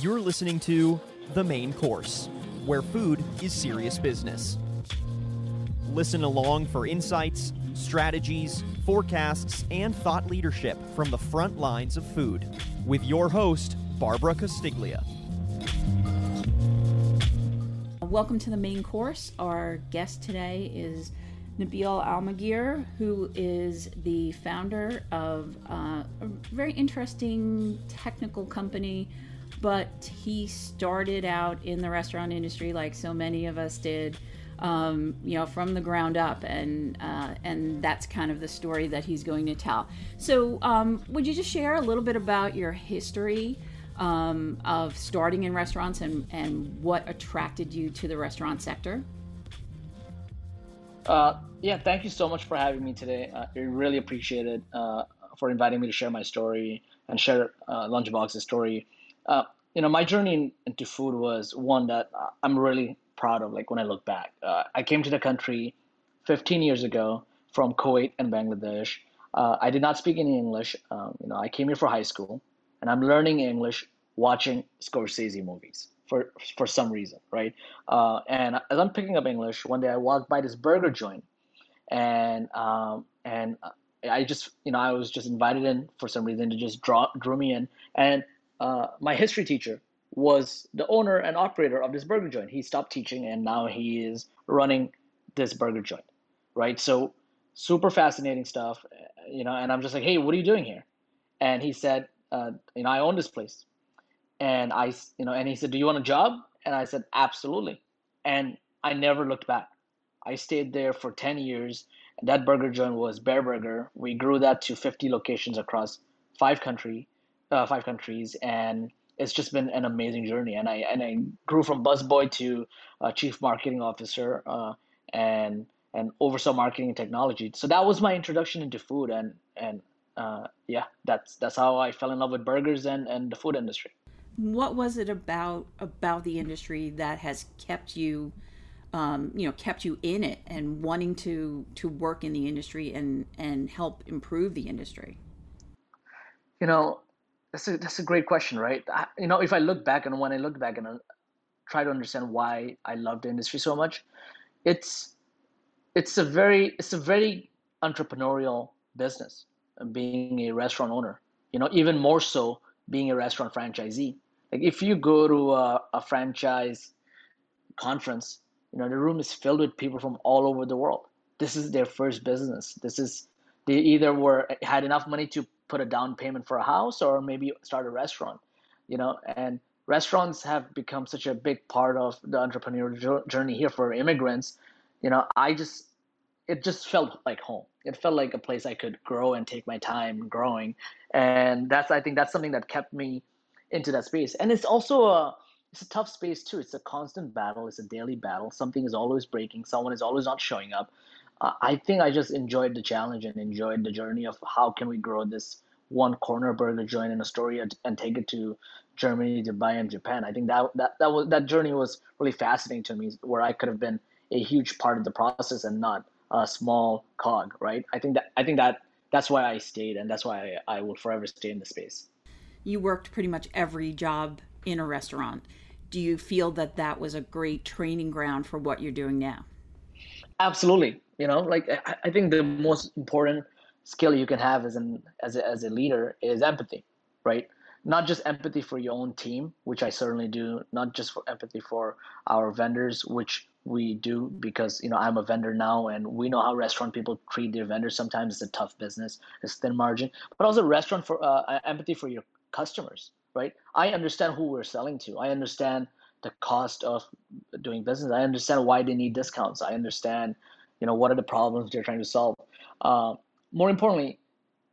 You're listening to The Main Course, where food is serious business. Listen along for insights, strategies, forecasts, and thought leadership from the front lines of food with your host, Barbara Castiglia. Welcome to The Main Course. Our guest today is Nabeel Almagir, who is the founder of a very interesting technical company, but he started out in the restaurant industry like so many of us did, from the ground up, and that's kind of the story that he's going to tell. So would you just share a little bit about your history of starting in restaurants and what attracted you to the restaurant sector? Thank you so much for having me today. I really appreciate it for inviting me to share my story and share Lunchbox's story. My journey into food was one that I'm really proud of, like when I look back. I came to the country 15 years ago from Kuwait and Bangladesh. I did not speak any English. I came here for high school, and I'm learning English watching Scorsese movies. For some reason, right? And as I'm picking up English, one day I walked by this burger joint, and I just, I was just invited in for some reason to just drew me in. And my history teacher was the owner and operator of this burger joint. He stopped teaching, and now he is running this burger joint, right? So super fascinating stuff, And I'm just like, hey, what are you doing here? And he said, I own this place. And I, and he said, do you want a job? And I said, absolutely. And I never looked back. I stayed there for 10 years. That burger joint was Bear Burger. We grew that to 50 locations across five countries. And it's just been an amazing journey. And I grew from busboy to chief marketing officer and oversaw marketing and technology. So that was my introduction into food. That's how I fell in love with burgers and the food industry. What was it about the industry that has kept you in it and wanting to work in the industry and help improve the industry? That's a great question, right? If I look back and when I look back and I try to understand why I love the industry so much, it's a very entrepreneurial business. Being a restaurant owner, even more so being a restaurant franchisee. Like if you go to a franchise conference, the room is filled with people from all over the world. This is their first business. They either had enough money to put a down payment for a house or maybe start a restaurant, and restaurants have become such a big part of the entrepreneurial journey here for immigrants. It just felt like home. It felt like a place I could grow and take my time growing. And I think that's something that kept me into that space. And it's also a tough space too. It's a constant battle. It's a daily battle. Something is always breaking. Someone is always not showing up. I think I just enjoyed the challenge and enjoyed the journey of how can we grow this one corner burger joint in Astoria and take it to Germany, Dubai, and Japan. I think that journey was really fascinating to me, where I could have been a huge part of the process and not a small cog, right? I think that's why I stayed, and that's why I will forever stay in the space. You worked pretty much every job in a restaurant. Do you feel that was a great training ground for what you're doing now? Absolutely. I think the most important skill you can have as a leader is empathy, right? Not just empathy for your own team, which I certainly do, not just for empathy for our vendors, which we do, because I'm a vendor now, and we know how restaurant people treat their vendors. Sometimes it's a tough business, it's thin margin, but also restaurant for empathy for your customers, right? I understand who we're selling to. I understand the cost of doing business. I understand why they need discounts. I understand, what are the problems they're trying to solve. More importantly,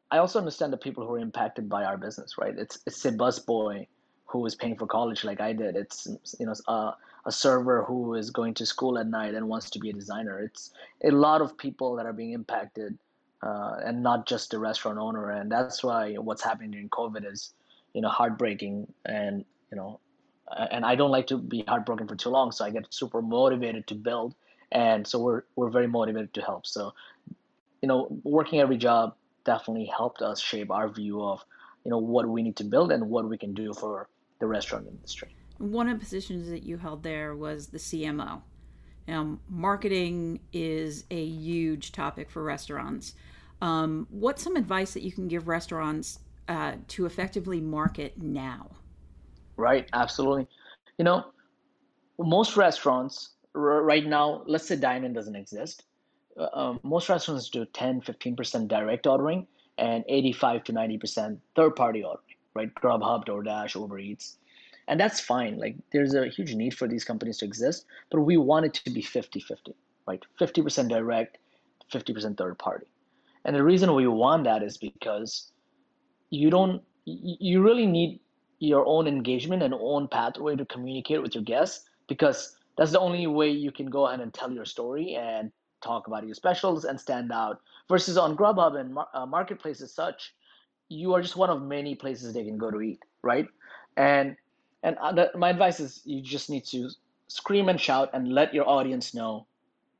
I also understand the people who are impacted by our business, right? It's a busboy who is paying for college like I did. It's a server who is going to school at night and wants to be a designer. It's a lot of people that are being impacted, and not just the restaurant owner. And that's why what's happening during COVID is, heartbreaking. And, and I don't like to be heartbroken for too long, so I get super motivated to build. And so we're very motivated to help. So, working every job definitely helped us shape our view of, what we need to build and what we can do for the restaurant industry. One of the positions that you held there was the CMO. Marketing is a huge topic for restaurants. What's some advice that you can give restaurants to effectively market now? Right, absolutely. You know, most restaurants right now, let's say dine-in doesn't exist. Most restaurants do 10, 15% direct ordering and 85 to 90% third-party ordering, right? Grubhub, DoorDash, Uber Eats. And that's fine. Like, there's a huge need for these companies to exist, but we want it to be 50-50, right? 50% direct, 50% third-party. And the reason we want that is because you really need your own engagement and own pathway to communicate with your guests, because that's the only way you can go ahead and tell your story and talk about your specials and stand out. Versus on Grubhub and marketplaces such, you are just one of many places they can go to eat, right? And my advice is you just need to scream and shout and let your audience know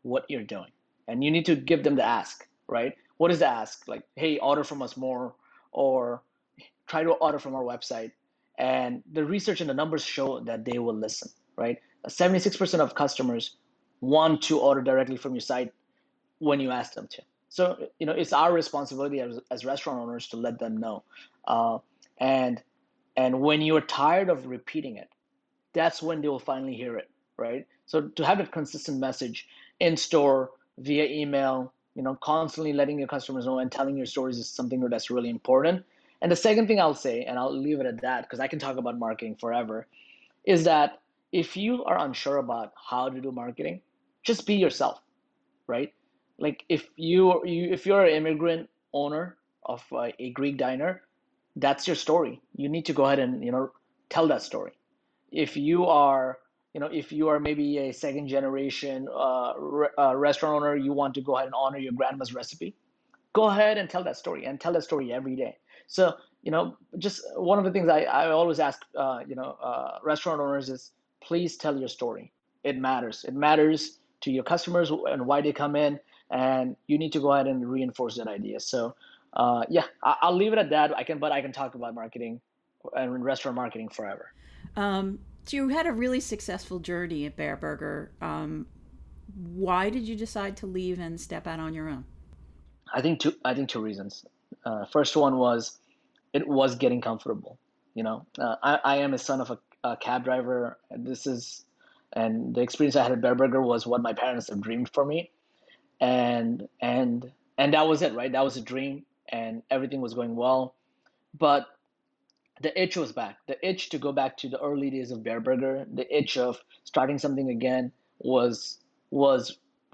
what you're doing. And you need to give them the ask, right? What is the ask? Like, hey, order from us more, or try to order from our website. And the research and the numbers show that they will listen, right? 76% of customers want to order directly from your site when you ask them to. So, you know, it's our responsibility as restaurant owners to let them know. And when you're tired of repeating it, that's when they will finally hear it, right? So to have that consistent message in store, via email, you know, constantly letting your customers know and telling your stories is something that's really important. And the second thing I'll say, and I'll leave it at that because I can talk about marketing forever, is that if you are unsure about how to do marketing, just be yourself, right? Like if you're an immigrant owner of a Greek diner, that's your story. You need to go ahead and, you know, tell that story. If you are, you know, if you are maybe a second generation restaurant owner, you want to go ahead and honor your grandma's recipe, go ahead and tell that story, and tell that story every day. So, you know, just one of the things I always ask, restaurant owners is, please tell your story. It matters. It matters to your customers and why they come in, and you need to go ahead and reinforce that idea. So, I'll leave it at that. I can talk about marketing and restaurant marketing forever. So you had a really successful journey at Bear Burger. Why did you decide to leave and step out on your own? I think two reasons. First one was, it was getting comfortable. You know, I am a son of a cab driver. And the experience I had at Bear Burger was what my parents have dreamed for me. And that was it, right? That was a dream, and everything was going well. But the itch was back. The itch to go back to the early days of Bear Burger, the itch of starting something again was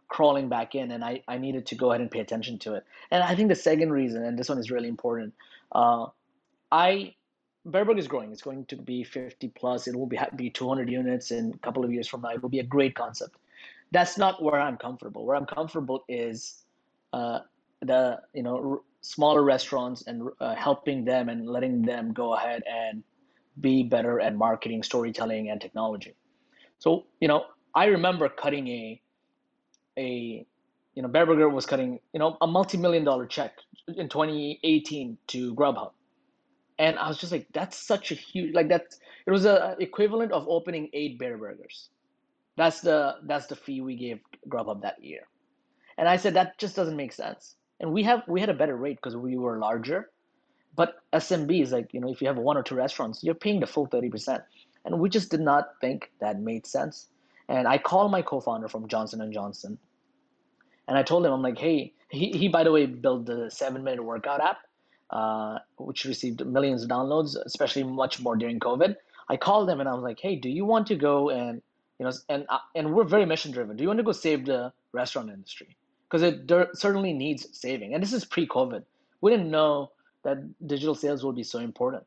crawling back in, and I needed to go ahead and pay attention to it. And I think the second reason, and this one is really important, Bear Burger is growing. It's going to be 50 plus. It will be 200 units in a couple of years from now. It will be a great concept. That's not where I'm comfortable. Where I'm comfortable is smaller restaurants and helping them and letting them go ahead and be better at marketing, storytelling, and technology. So, you know, I remember cutting Bear Burger was cutting, you know, a multi-million-dollar check in 2018 to Grubhub. And I was just like, that's such a huge, like that's, it was a equivalent of opening 8 Bear Burgers. That's the fee we gave Grubhub that year. And I said, that just doesn't make sense. And we had a better rate because we were larger, but SMB is like, you know, if you have 1 or 2 restaurants, you're paying the full 30%. And we just did not think that made sense. And I called my co-founder from Johnson and Johnson, and I told him, I'm like, hey, he by the way built the 7-minute workout app, which received millions of downloads, especially much more during COVID. I called him and I was like, hey, do you want to go and, you know, and we're very mission driven. Do you want to go save the restaurant industry? Because it certainly needs saving. And this is pre-COVID. We didn't know that digital sales will be so important.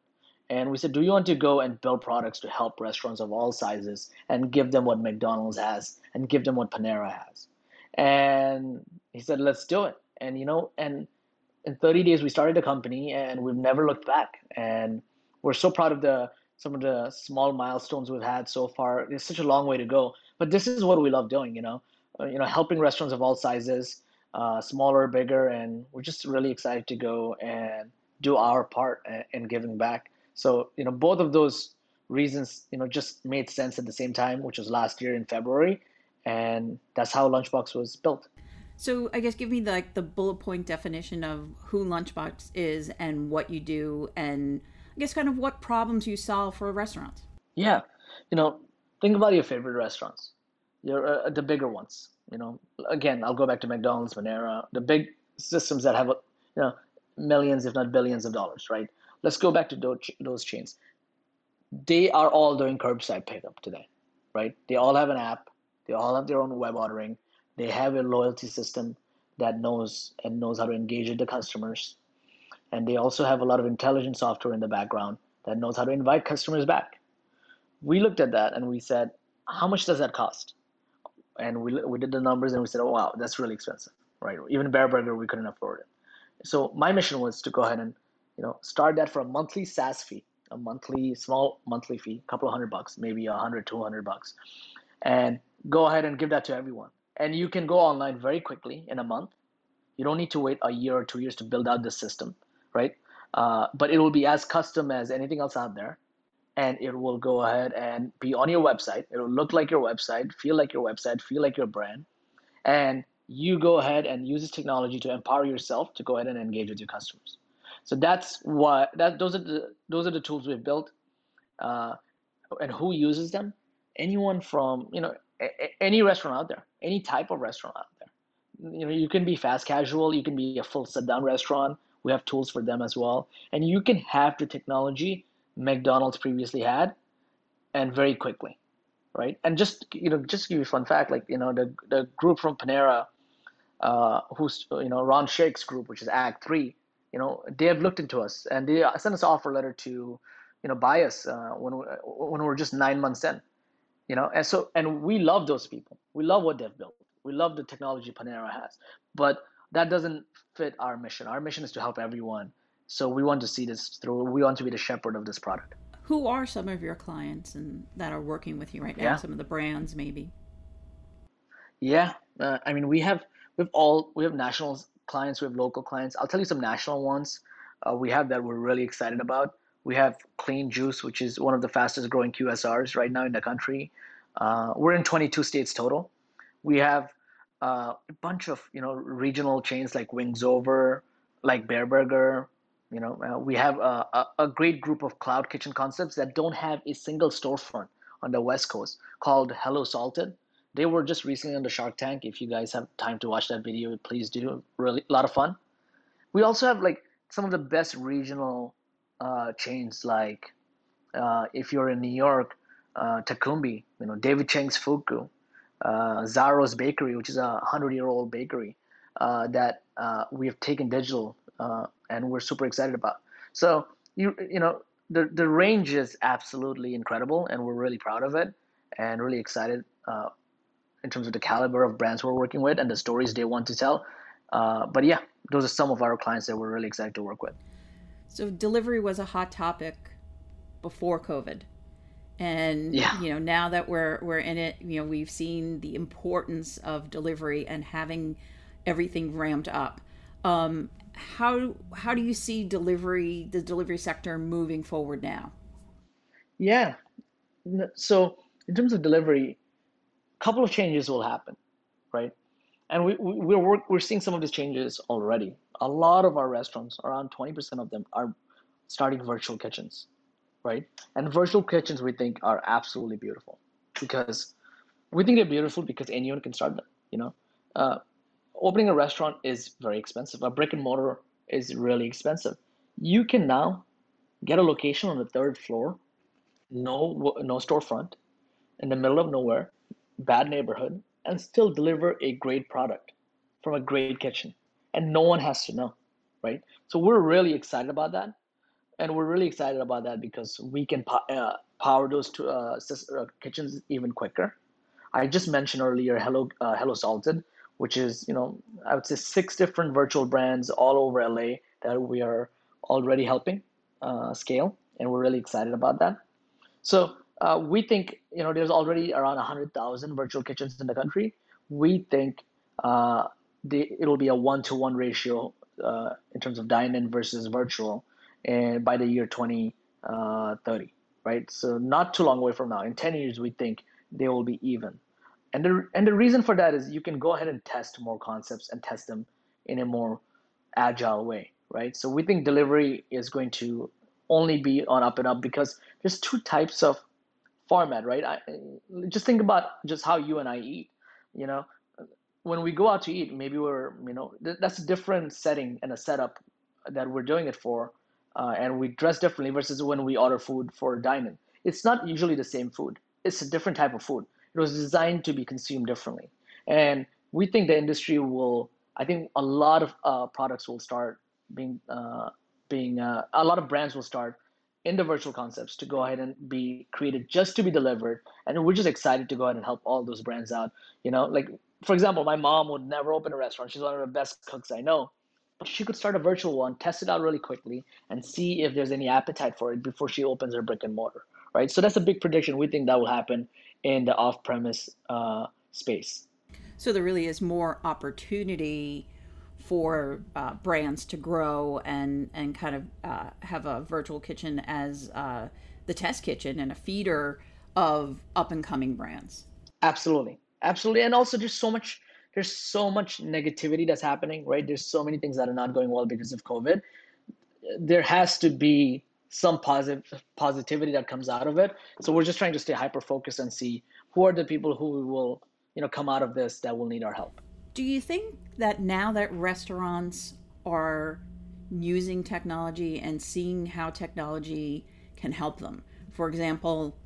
And we said, do you want to go and build products to help restaurants of all sizes and give them what McDonald's has and give them what Panera has? And he said, let's do it. And, you know, and in 30 days, we started the company, and we've never looked back. And we're so proud of some of the small milestones we've had so far. There's such a long way to go, but this is what we love doing, you know, helping restaurants of all sizes, smaller, bigger, and we're just really excited to go and do our part and giving back. So, you know, both of those reasons, you know, just made sense at the same time, which was last year in February. And that's how Lunchbox was built. So I guess give me the bullet point definition of who Lunchbox is and what you do, and I guess kind of what problems you solve for restaurants. Yeah. You know, think about your favorite restaurants, the bigger ones. You know, again, I'll go back to McDonald's, Panera, the big systems that have, you know, millions, if not billions of dollars, right? Let's go back to those chains. They are all doing curbside pickup today, right? They all have an app. They all have their own web ordering. They have a loyalty system that knows how to engage with the customers. And they also have a lot of intelligent software in the background that knows how to invite customers back. We looked at that and we said, how much does that cost? And we did the numbers and we said, oh, wow, that's really expensive, right? Even Bear Burger, we couldn't afford it. So my mission was to go ahead and, you know, start that for a monthly SaaS fee, a small monthly fee, a couple of $100, maybe $100, $200, and go ahead and give that to everyone. And you can go online very quickly in a month. You don't need to wait a year or 2 years to build out this system, right? But it will be as custom as anything else out there. And it will go ahead and be on your website. It will look like your website, feel like your website, feel like your brand. And you go ahead and use this technology to empower yourself to go ahead and engage with your customers. So that's what those are the tools we've built. And who uses them? Anyone from, you know, any restaurant out there, any type of restaurant out there. You know, you can be fast casual, you can be a full sit-down restaurant. We have tools for them as well. And you can have the technology McDonald's previously had, and very quickly, right? And just to give you a fun fact, like, you know, the group from Panera, who's, you know, Ron Shake's group, which is Act 3, you know, they have looked into us and they sent us an offer letter to, you know, buy us when we're just 9 months in, you know, and we love those people. We love what they've built. We love the technology Panera has, but that doesn't fit our mission. Our mission is to help everyone. So we want to see this through. We want to be the shepherd of this product. Who are some of your clients and that are working with you right now? Yeah. Some of the brands, maybe. Yeah, I mean, we have national clients, we have local clients. I'll tell you some national ones we have that we're really excited about. We have Clean Juice, which is one of the fastest growing QSRs right now in the country. We're in 22 states total. We have a bunch of, you know, regional chains like Wings Over, like Bear Burger. You know, we have a great group of cloud kitchen concepts that don't have a single storefront on the West Coast called Hello Salted. They were just recently on the Shark Tank. If you guys have time to watch that video, please do. Really, a lot of fun. We also have like some of the best regional chains, like if you're in New York, Takumbi, you know, David Cheng's Fuku, Zaro's Bakery, which is a 100-year-old bakery that we have taken digital. And we're super excited about. So you know, the range is absolutely incredible, and we're really proud of it, and really excited in terms of the caliber of brands we're working with and the stories they want to tell. But yeah, those are some of our clients that we're really excited to work with. So delivery was a hot topic before COVID, and yeah, you know, now that we're in it, you know, we've seen the importance of delivery and having everything ramped up. How do you see the delivery sector moving forward now? Yeah. So in terms of delivery, a couple of changes will happen, right? And we're seeing some of these changes already. A lot of our restaurants, around 20% of them, are starting virtual kitchens, right? And virtual kitchens, we think, are absolutely beautiful, because we think they're beautiful because anyone can start them, you know? Opening a restaurant is very expensive. A brick and mortar is really expensive. You can now get a location on the third floor, no storefront, in the middle of nowhere, bad neighborhood, and still deliver a great product from a great kitchen. And no one has to know, right? So we're really excited about that. And we're really excited about that because we can power those two kitchens even quicker. I just mentioned earlier Hello Salted, which is, you know, I would say 6 different virtual brands all over LA that we are already helping scale, and we're really excited about that. So we think, you know, there's already around 100,000 virtual kitchens in the country. We think it'll be a 1-to-1 ratio in terms of dine-in versus virtual, and by the year 2030, right? So not too long away from now, in 10 years, we think they will be even. And the reason for that is you can go ahead and test more concepts and test them in a more agile way, right? So we think delivery is going to only be on up and up because there's two types of format, right? Just think about just how you and I eat, you know? When we go out to eat, maybe we're, you know, that's a different setting and a setup that we're doing it for, and we dress differently versus when we order food for dine-in. It's not usually the same food. It's a different type of food. It was designed to be consumed differently. And we think the industry will, I think a lot of products will start being, a lot of brands will start in the virtual concepts to go ahead and be created just to be delivered. And we're just excited to go ahead and help all those brands out, you know, like, for example, my mom would never open a restaurant. She's one of the best cooks I know. But she could start a virtual one, test it out really quickly, and see if there's any appetite for it before she opens her brick and mortar, right? So that's a big prediction. We think that will happen in the off-premise space. So there really is more opportunity for brands to grow and kind of have a virtual kitchen as the test kitchen and a feeder of up-and-coming brands. Absolutely. Absolutely. And also there's so much negativity that's happening, right? There's so many things that are not going well because of COVID. There has to be some positivity that comes out of it. So we're just trying to stay hyper-focused and see who are the people who will, you know, come out of this that will need our help. Do you think that now that restaurants are using technology and seeing how technology can help them, for example,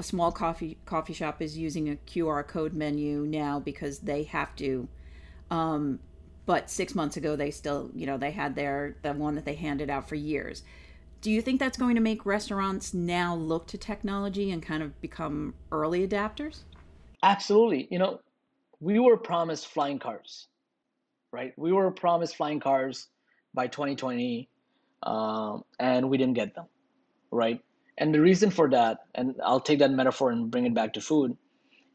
a small coffee shop is using a QR code menu now because they have to. But 6 months ago, they still, you know, they had the one that they handed out for years. Do you think that's going to make restaurants now look to technology and kind of become early adapters? Absolutely. You know, we were promised flying cars, right? We were promised flying cars by 2020, and we didn't get them, right? And the reason for that, and I'll take that metaphor and bring it back to food,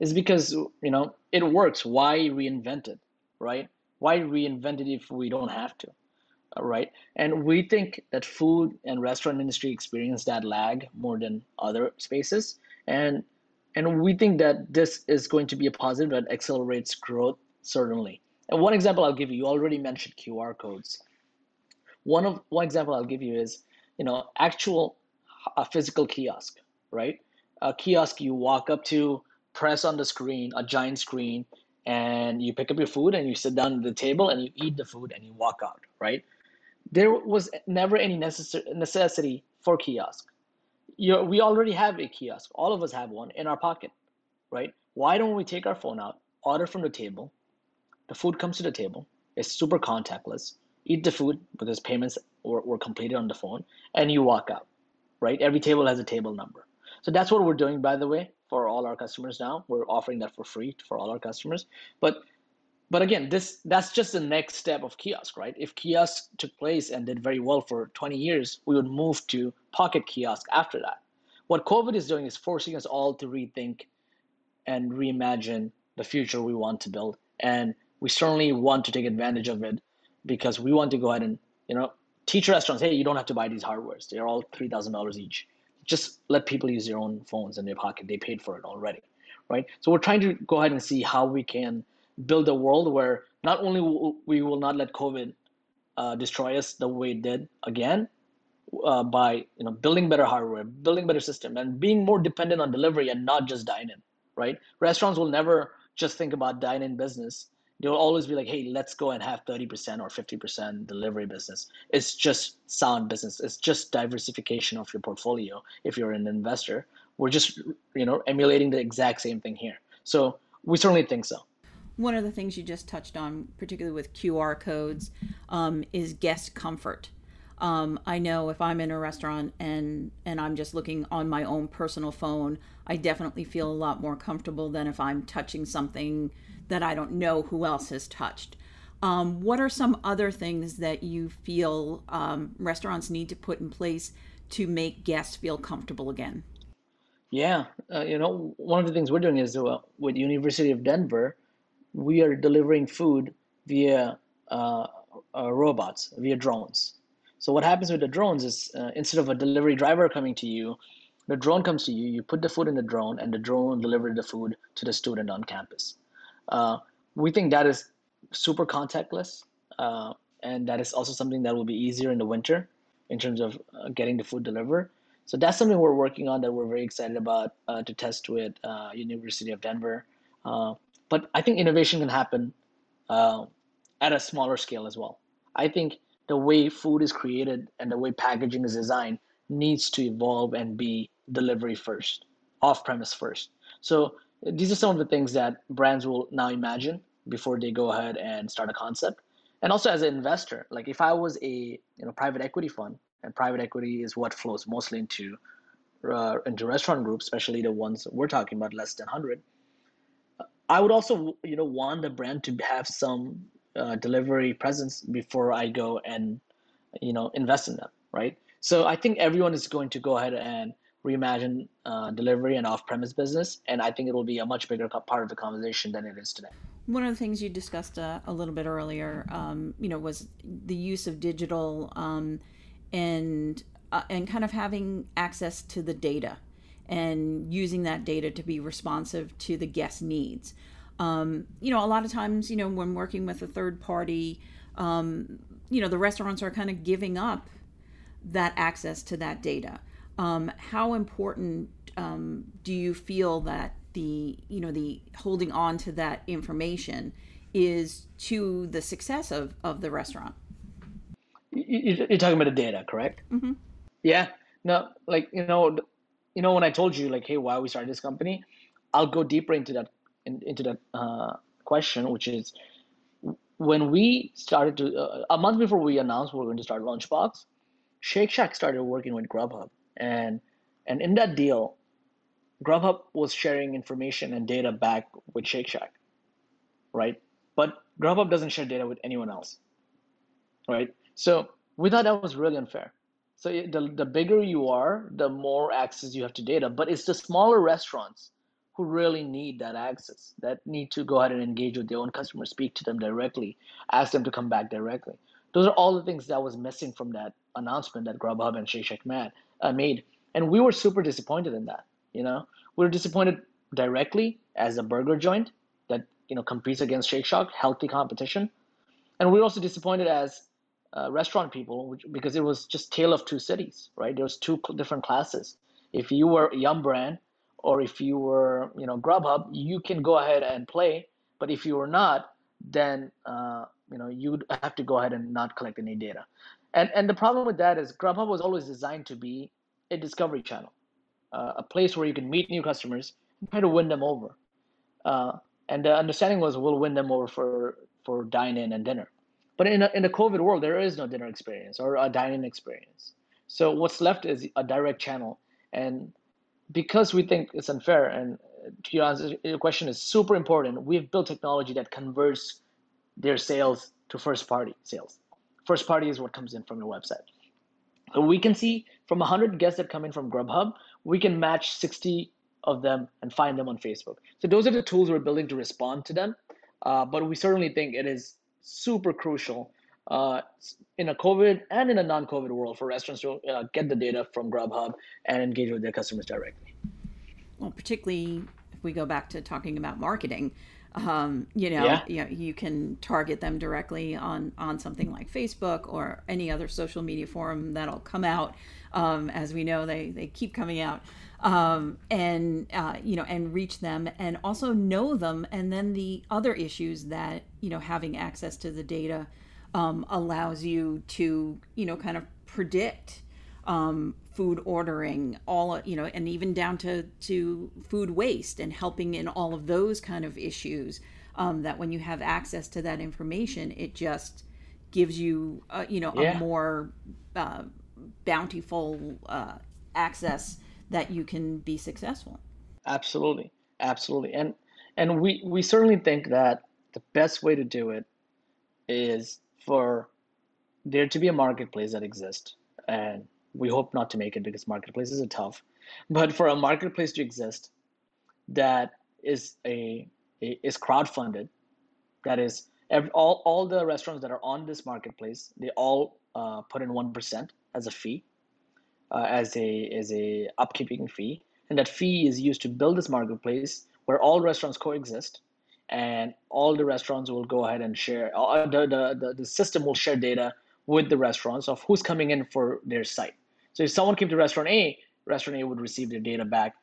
is because, you know, it works. Why reinvent it, right? Why reinvent it if we don't have to, right? And we think that food and restaurant industry experience that lag more than other spaces. And we think that this is going to be a positive that accelerates growth, certainly. And one example I'll give you already mentioned QR codes. One example I'll give you is, you know, actual a physical kiosk, right? A kiosk you walk up to, press on the screen, a giant screen, and you pick up your food and you sit down at the table and you eat the food and you walk out, right? There was never any necessity for kiosk. We already have a kiosk. All of us have one in our pocket, right? Why don't we take our phone out, order from the table, the food comes to the table, it's super contactless, eat the food because payments were completed on the phone, and you walk out. Right? Every table has a table number. So that's what we're doing, by the way, for all our customers now. We're offering that for free for all our customers. But again, that's just the next step of kiosk, right? If kiosk took place and did very well for 20 years, we would move to pocket kiosk after that. What COVID is doing is forcing us all to rethink and reimagine the future we want to build. And we certainly want to take advantage of it because we want to go ahead and, you know, teach restaurants, hey, you don't have to buy these hardwares. They're all $3,000 each. Just let people use their own phones in their pocket. They paid for it already, right? So we're trying to go ahead and see how we can build a world where not only we will not let COVID destroy us the way it did again by, you know, building better hardware, building better system, and being more dependent on delivery and not just dine-in, right? Restaurants will never just think about dine-in business. They'll always be like, hey, let's go and have 30% or 50% delivery business. It's just sound business. It's just diversification of your portfolio. If you're an investor, we're just, you know, emulating the exact same thing here. So we certainly think so. One of the things you just touched on, particularly with QR codes, is guest comfort. I know if I'm in a restaurant and I'm just looking on my own personal phone, I definitely feel a lot more comfortable than if I'm touching something that I don't know who else has touched. What are some other things that you feel restaurants need to put in place to make guests feel comfortable again? Yeah, you know, one of the things we're doing is with University of Denver, we are delivering food via robots, via drones. So what happens with the drones is instead of a delivery driver coming to you, The drone comes to you, you put the food in the drone, and the drone delivers the food to the student on campus. We think that is super contactless, and that is also something that will be easier in the winter in terms of getting the food delivered. So that's something we're working on that we're very excited about to test with University of Denver. But I think innovation can happen at a smaller scale as well. I think the way food is created and the way packaging is designed needs to evolve and be delivery first, off-premise first. So these are some of the things that brands will now imagine before they go ahead and start a concept. And also as an investor, like if I was a private equity fund, and private equity is what flows mostly into restaurant groups, especially the ones we're talking about, less than 100. I would also want the brand to have some delivery presence before I go and invest in them, right? So I think everyone is going to go ahead and reimagine delivery and off-premise business, and I think it will be a much bigger part of the conversation than it is today. One of the things you discussed a little bit earlier, was the use of digital and kind of having access to the data and using that data to be responsive to the guest needs. A lot of times, when working with a third party, the restaurants are kind of giving up that access to that data. How important do you feel that the holding on to that information is to the success of the restaurant? You're talking about the data, correct? Mm-hmm. Yeah. No, when I told you like, hey, why we started this company, I'll go deeper into that question, which is when we started to a month before we announced we were going to start Lunchbox, Shake Shack started working with Grubhub, and in that deal, Grubhub was sharing information and data back with Shake Shack, right? But Grubhub doesn't share data with anyone else, right? So we thought that was really unfair. So the bigger you are, the more access you have to data, but it's the smaller restaurants who really need that access, that need to go ahead and engage with their own customers, speak to them directly, ask them to come back directly. Those are all the things that was missing from that announcement that Grubhub and Shake Shack made. And we were super disappointed in that. We were disappointed directly as a burger joint that competes against Shake Shack, healthy competition. And we were also disappointed as restaurant people because it was just tale of two cities, right? There was two different classes. If you were a Yum brand or if you were Grubhub, you can go ahead and play. But if you were not, then you'd have to go ahead and not collect any data. And the problem with that is Grubhub was always designed to be a discovery channel, a place where you can meet new customers and try to win them over. And the understanding was we'll win them over for dine-in and dinner. But in the COVID world, there is no dinner experience or a dine-in experience. So what's left is a direct channel. And because we think it's unfair, and to your answer, your question is super important, we've built technology that converts their sales to first-party sales. First party is what comes in from your website. So we can see from 100 guests that come in from Grubhub, we can match 60 of them and find them on Facebook. So those are the tools we're building to respond to them. But we certainly think it is super crucial in a COVID and in a non-COVID world for restaurants to get the data from Grubhub and engage with their customers directly. Well, particularly if we go back to talking about marketing, you can target them directly on something like Facebook or any other social media forum that'll come out. As we know, they keep coming out, and reach them and also know them. And then the other issues that, having access to the data, allows you to, kind of predict, food ordering, all and even down to food waste and helping in all of those kind of issues, that when you have access to that information, it just gives you a more bountiful access that you can be successful. Absolutely. And we certainly think that the best way to do it is for there to be a marketplace that exists, and we hope not to make it because marketplaces are tough, but for a marketplace to exist that is crowdfunded, that is all the restaurants that are on this marketplace, they all put in 1% as a fee, as a upkeeping fee, and that fee is used to build this marketplace where all restaurants coexist, and all the restaurants will go ahead and share. The system will share data with the restaurants of who's coming in for their site. So if someone came to restaurant A would receive their data back,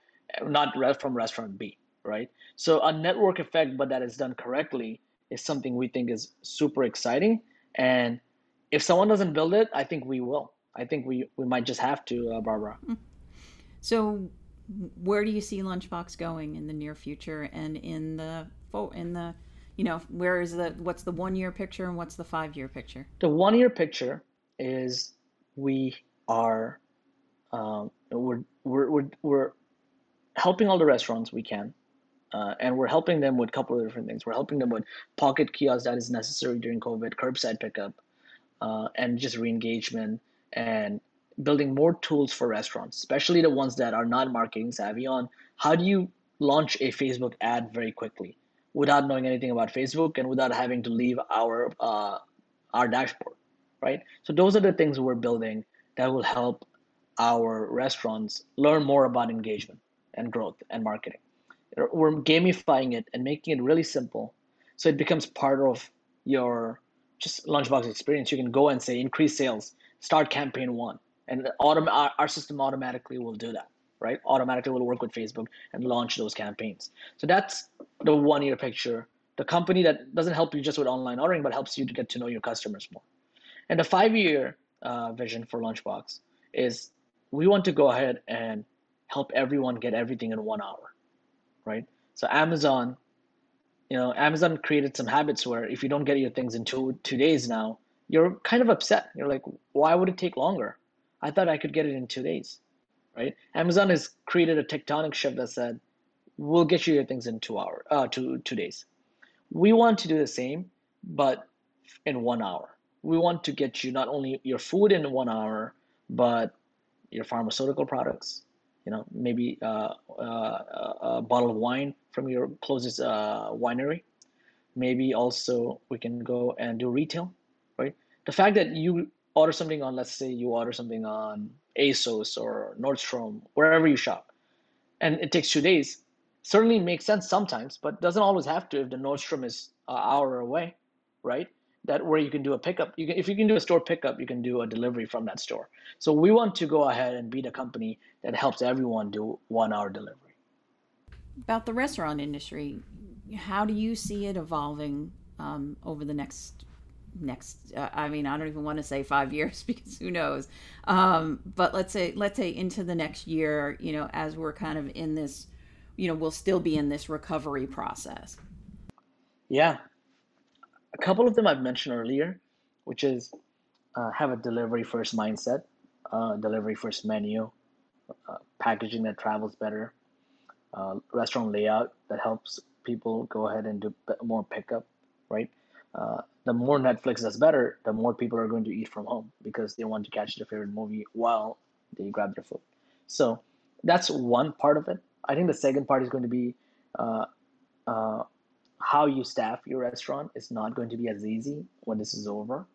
not from restaurant B, right? So a network effect, but that is done correctly, is something we think is super exciting. And if someone doesn't build it, I think we will. I think we might just have to, Barbara. So where do you see Lunchbox going in the near future, and in the where is what's the 1 year picture and what's the 5 year picture? The 1 year picture is we are we're helping all the restaurants we can, and we're helping them with a couple of different things. We're helping them with pocket kiosks that is necessary during COVID, curbside pickup, and just re-engagement, and building more tools for restaurants, especially the ones that are not marketing savvy on how do you launch a Facebook ad very quickly without knowing anything about Facebook and without having to leave our dashboard, right? So those are the things we're building that will help our restaurants learn more about engagement and growth and marketing. We're gamifying it and making it really simple, so it becomes part of your just Lunchbox experience. You can go and say, increase sales, start campaign one, and our system automatically will do that, right? Automatically will work with Facebook and launch those campaigns. So that's the 1 year picture. The company that doesn't help you just with online ordering, but helps you to get to know your customers more. And the 5 year vision for Lunchbox is we want to go ahead and help everyone get everything in 1 hour, right? So Amazon, Amazon created some habits where if you don't get your things in two days now, you're kind of upset. You're like, why would it take longer? I thought I could get it in 2 days, right? Amazon has created a tectonic shift that said, we'll get you your things in 2 days. We want to do the same, but in 1 hour. We want to get you not only your food in 1 hour, but your pharmaceutical products, maybe a bottle of wine from your closest winery. Maybe also we can go and do retail, right? The fact that you order something on, let's say you order something on ASOS or Nordstrom, wherever you shop, and it takes 2 days, certainly makes sense sometimes, but doesn't always have to if the Nordstrom is an hour away, right? That where you can do a pickup. If you can do a store pickup, you can do a delivery from that store. So we want to go ahead and be the company that helps everyone do 1 hour delivery. About the restaurant industry, how do you see it evolving over the next I don't even want to say 5 years because who knows, but let's say into the next year, as we're kind of in this, we'll still be in this recovery process? Yeah, a couple of them I've mentioned earlier, which is have a delivery first mindset, delivery first menu, packaging that travels better, restaurant layout that helps people go ahead and do more pickup, right? The more Netflix does better, the more people are going to eat from home because they want to catch their favorite movie while they grab their food. So that's one part of it. I think the second part is going to be how you staff your restaurant is not going to be as easy when this is over.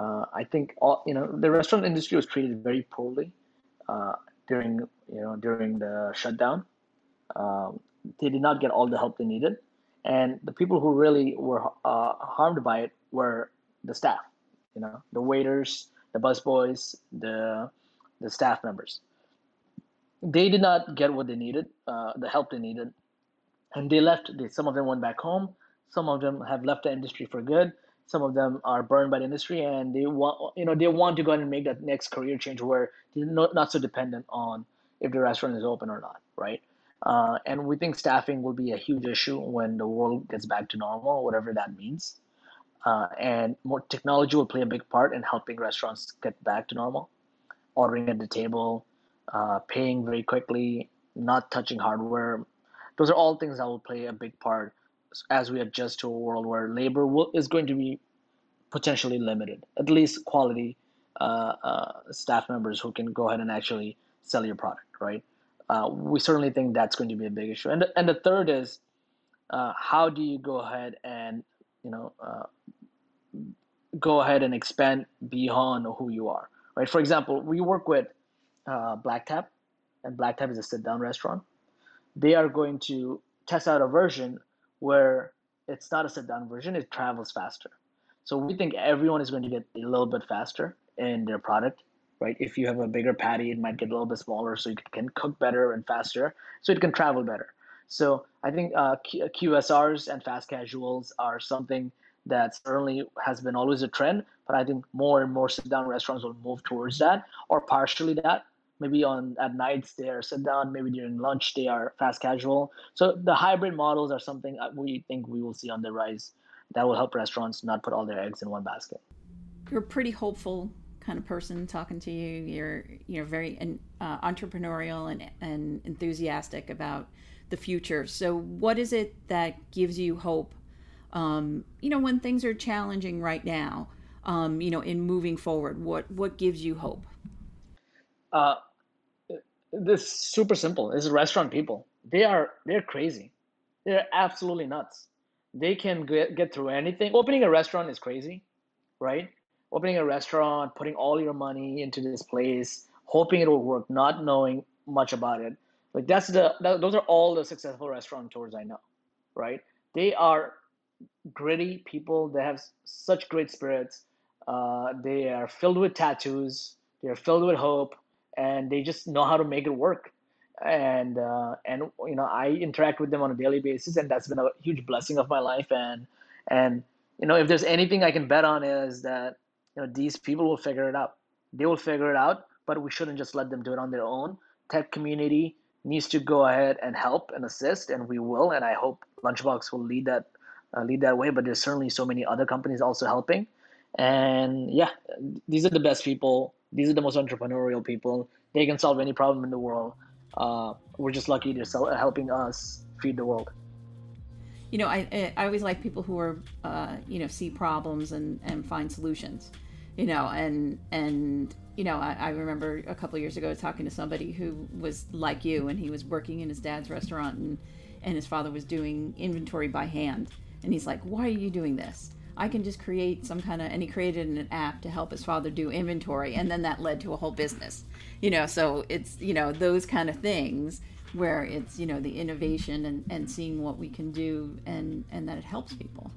I think the restaurant industry was treated very poorly during the shutdown. They did not get all the help they needed. And the people who really were harmed by it were the staff, the waiters, the busboys, the staff members. They did not get what they needed, the help they needed, and they left. Some of them went back home. Some of them have left the industry for good. Some of them are burned by the industry, and they want to go ahead and make that next career change where they're not so dependent on if the restaurant is open or not, right? And we think staffing will be a huge issue when the world gets back to normal, whatever that means. And more technology will play a big part in helping restaurants get back to normal. Ordering at the table, paying very quickly, not touching hardware. Those are all things that will play a big part as we adjust to a world where labor is going to be potentially limited, at least quality staff members who can go ahead and actually sell your product, right? We certainly think that's going to be a big issue. And the third is how do you go ahead and expand beyond who you are, right? For example, we work with Black Tap, and Black Tap is a sit-down restaurant. They are going to test out a version where it's not a sit-down version, it travels faster. So we think everyone is going to get a little bit faster in their product, right? If you have a bigger patty, it might get a little bit smaller so you can cook better and faster, so it can travel better. So I think QSRs and fast casuals are something that certainly has been always a trend, but I think more and more sit-down restaurants will move towards that, or partially that. Maybe at nights they are sit-down, maybe during lunch they are fast casual. So the hybrid models are something we think we will see on the rise that will help restaurants not put all their eggs in one basket. You're a pretty hopeful kind of person talking to you. You're very entrepreneurial and enthusiastic about the future. So what is it that gives you hope, when things are challenging right now, in moving forward? What gives you hope? This is super simple. This is restaurant people. They're crazy. They're absolutely nuts. They can get through anything. Opening a restaurant is crazy, right? Opening a restaurant, putting all your money into this place, hoping it will work, not knowing much about it. Like those are all the successful restaurateurs I know, right? They are gritty people. They have such great spirits. They are filled with tattoos. They're filled with hope. And they just know how to make it work. And I interact with them on a daily basis, and that's been a huge blessing of my life. And if there's anything I can bet on is that, these people will figure it out. They will figure it out, but we shouldn't just let them do it on their own. Tech community needs to go ahead and help and assist, and we will. And I hope Lunchbox will lead that way, but there's certainly so many other companies also helping. And yeah, these are the best people. These are the most entrepreneurial people. They can solve any problem in the world. We're just lucky they're helping us feed the world. I always like people who are, see problems and find solutions, I remember a couple of years ago talking to somebody who was like you, and he was working in his dad's restaurant and his father was doing inventory by hand. And he's like, why are you doing this? I can just create and he created an app to help his father do inventory. And then that led to a whole business, so it's, those kind of things where it's, the innovation and seeing what we can do and that it helps people.